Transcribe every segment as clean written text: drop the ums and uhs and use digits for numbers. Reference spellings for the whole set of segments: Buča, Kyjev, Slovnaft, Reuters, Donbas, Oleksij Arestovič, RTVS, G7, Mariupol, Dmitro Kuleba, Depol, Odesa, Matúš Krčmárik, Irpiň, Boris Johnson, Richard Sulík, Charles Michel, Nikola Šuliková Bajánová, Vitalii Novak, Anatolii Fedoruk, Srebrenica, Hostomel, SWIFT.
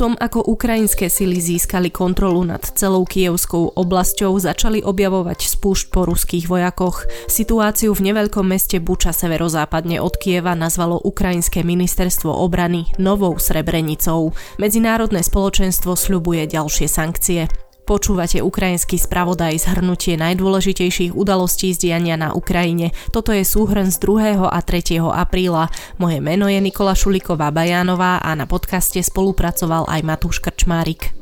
tom, ako ukrajinské sily získali kontrolu nad celou Kyjevskou oblasťou, začali objavovať spúšť po ruských vojakoch. Situáciu v neveľkom meste Buča severozápadne od Kyjeva nazvalo ukrajinské ministerstvo obrany novou Srebrenicou. Medzinárodné spoločenstvo sľubuje ďalšie sankcie. Počúvate ukrajinský spravodaj, zhrnutie najdôležitejších udalostí z diania na Ukrajine. Toto je súhrn z 2. a 3. apríla. Moje meno je Nikola Šuliková Bajánová a na podcaste spolupracoval aj Matúš Krčmárik.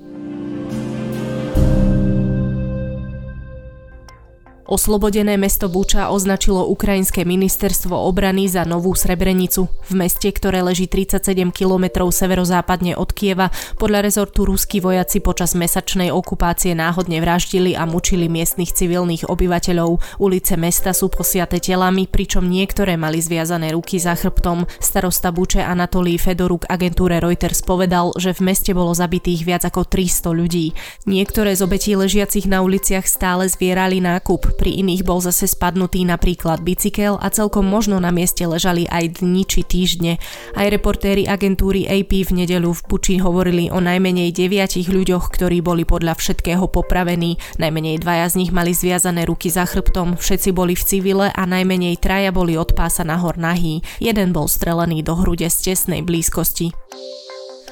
Oslobodené mesto Buča označilo ukrajinské ministerstvo obrany za novú Srebrenicu. V meste, ktoré leží 37 kilometrov severozápadne od Kyjeva, podľa rezortu ruskí vojaci počas mesačnej okupácie náhodne vraždili a mučili miestnych civilných obyvateľov. Ulice mesta sú posiate telami, pričom niektoré mali zviazané ruky za chrbtom. Starosta Buče Anatolii Fedoruk agentúre Reuters povedal, že v meste bolo zabitých viac ako 300 ľudí. Niektoré z obetí ležiacich na uliciach stále zvierali nákup. Pri iných bol zase spadnutý napríklad bicykel a celkom možno na mieste ležali aj dni či týždne. Aj reportéri agentúry AP v nedeľu v Buči hovorili o najmenej 9 ľuďoch, ktorí boli podľa všetkého popravení. Najmenej 2 z nich mali zviazané ruky za chrbtom, všetci boli v civile a najmenej 3 boli od pása nahor nahý. Jeden bol strelený do hrude z tesnej blízkosti.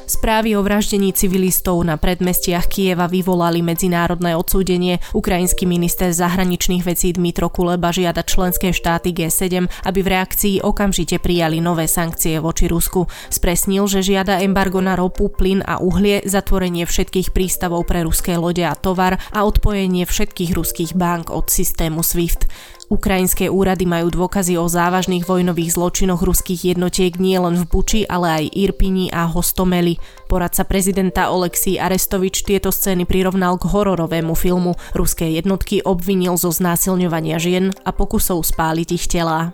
Správy o vraždení civilistov na predmestiach Kyjeva vyvolali medzinárodné odsúdenie. Ukrajinský minister zahraničných vecí Dmitro Kuleba žiada členské štáty G7, aby v reakcii okamžite prijali nové sankcie voči Rusku. Spresnil, že žiada embargo na ropu, plyn a uhlie, zatvorenie všetkých prístavov pre ruské lode a tovar a odpojenie všetkých ruských bank od systému SWIFT. Ukrajinské úrady majú dôkazy o závažných vojnových zločinoch ruských jednotiek nielen v Buči, ale aj Irpini a Hostomeli. Poradca prezidenta Oleksij Arestovič tieto scény prirovnal k hororovému filmu. Ruské jednotky obvinil zo znásilňovania žien a pokusov spáliť ich telá.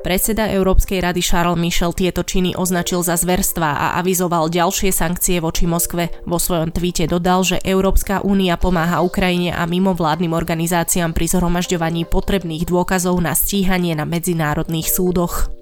Predseda Európskej rady Charles Michel tieto činy označil za zverstvá a avizoval ďalšie sankcie voči Moskve. Vo svojom tweete dodal, že Európska únia pomáha Ukrajine a mimovládnym organizáciám pri zhromažďovaní potrebných dôkazov na stíhanie na medzinárodných súdoch.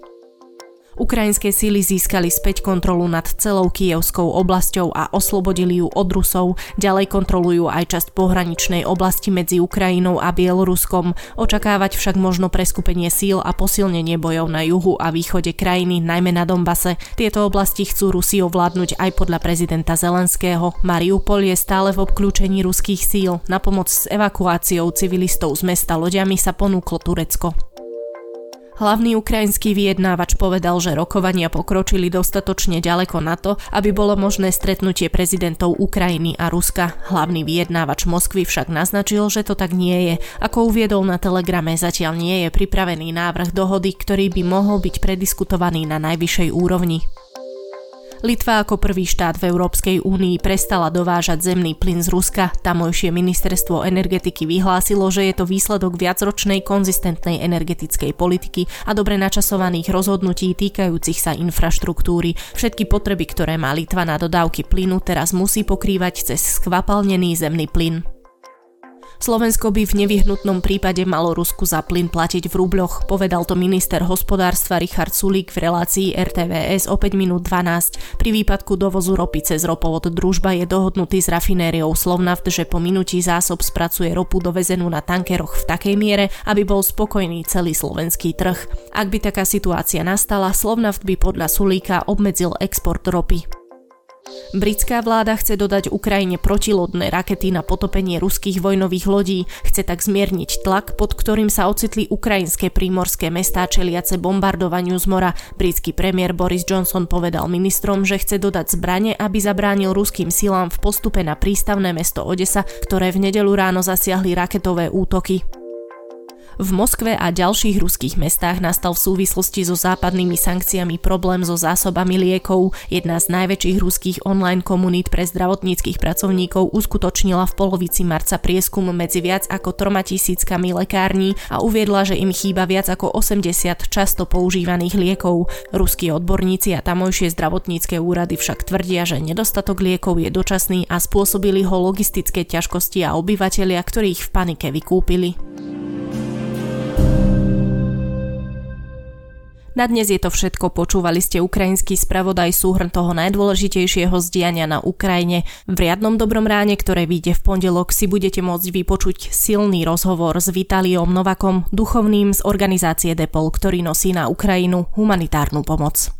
Ukrajinské síly získali späť kontrolu nad celou Kyjevskou oblasťou a oslobodili ju od Rusov. Ďalej kontrolujú aj časť pohraničnej oblasti medzi Ukrajinou a Bieloruskom. Očakávať však možno preskupenie síl a posilnenie bojov na juhu a východe krajiny, najmä na Donbase. Tieto oblasti chcú Rusi ovládnuť aj podľa prezidenta Zelenského. Mariupol je stále v obklúčení ruských síl. Na pomoc s evakuáciou civilistov z mesta loďami sa ponúklo Turecko. Hlavný ukrajinský vyjednávač povedal, že rokovania pokročili dostatočne ďaleko na to, aby bolo možné stretnutie prezidentov Ukrajiny a Ruska. Hlavný vyjednávač Moskvy však naznačil, že to tak nie je. Ako uviedol na telegrame, zatiaľ nie je pripravený návrh dohody, ktorý by mohol byť prediskutovaný na najvyššej úrovni. Litva ako prvý štát v Európskej únii prestala dovážať zemný plyn z Ruska. Tamojšie ministerstvo energetiky vyhlásilo, že je to výsledok viacročnej konzistentnej energetickej politiky a dobre načasovaných rozhodnutí týkajúcich sa infraštruktúry. Všetky potreby, ktoré má Litva na dodávky plynu, teraz musí pokrývať cez skvapalnený zemný plyn. Slovensko by v nevyhnutnom prípade malo Rusku za plyn platiť v rubľoch, povedal to minister hospodárstva Richard Sulík v relácii RTVS o 5 minút 12. Pri výpadku dovozu ropy cez ropovod Družba je dohodnutý s rafinériou Slovnaft, že po minutí zásob spracuje ropu dovezenú na tankeroch v takej miere, aby bol spokojný celý slovenský trh. Ak by taká situácia nastala, Slovnaft by podľa Sulíka obmedzil export ropy. Britská vláda chce dodať Ukrajine protilodné rakety na potopenie ruských vojnových lodí. Chce tak zmierniť tlak, pod ktorým sa ocitli ukrajinské prímorské mestá čeliace bombardovaniu z mora. Britský premiér Boris Johnson povedal ministrom, že chce dodať zbrane, aby zabránil ruským silám v postupe na prístavné mesto Odesa, ktoré v nedeľu ráno zasiahli raketové útoky. V Moskve a ďalších ruských mestách nastal v súvislosti so západnými sankciami problém so zásobami liekov. Jedna z najväčších ruských online komunít pre zdravotníckych pracovníkov uskutočnila v polovici marca prieskum medzi viac ako 3 000 lekární a uviedla, že im chýba viac ako 80 často používaných liekov. Ruskí odborníci a tamojšie zdravotnícke úrady však tvrdia, že nedostatok liekov je dočasný a spôsobili ho logistické ťažkosti a obyvatelia, ktorých v panike vykúpili. Na dnes je to všetko, počúvali ste ukrajinský spravodaj, súhrn toho najdôležitejšieho zdiania na Ukrajine. V riadnom dobrom ráne, ktoré vyjde v pondelok, si budete môcť vypočuť silný rozhovor s Vitaliom Novakom, duchovným z organizácie Depol, ktorý nosí na Ukrajinu humanitárnu pomoc.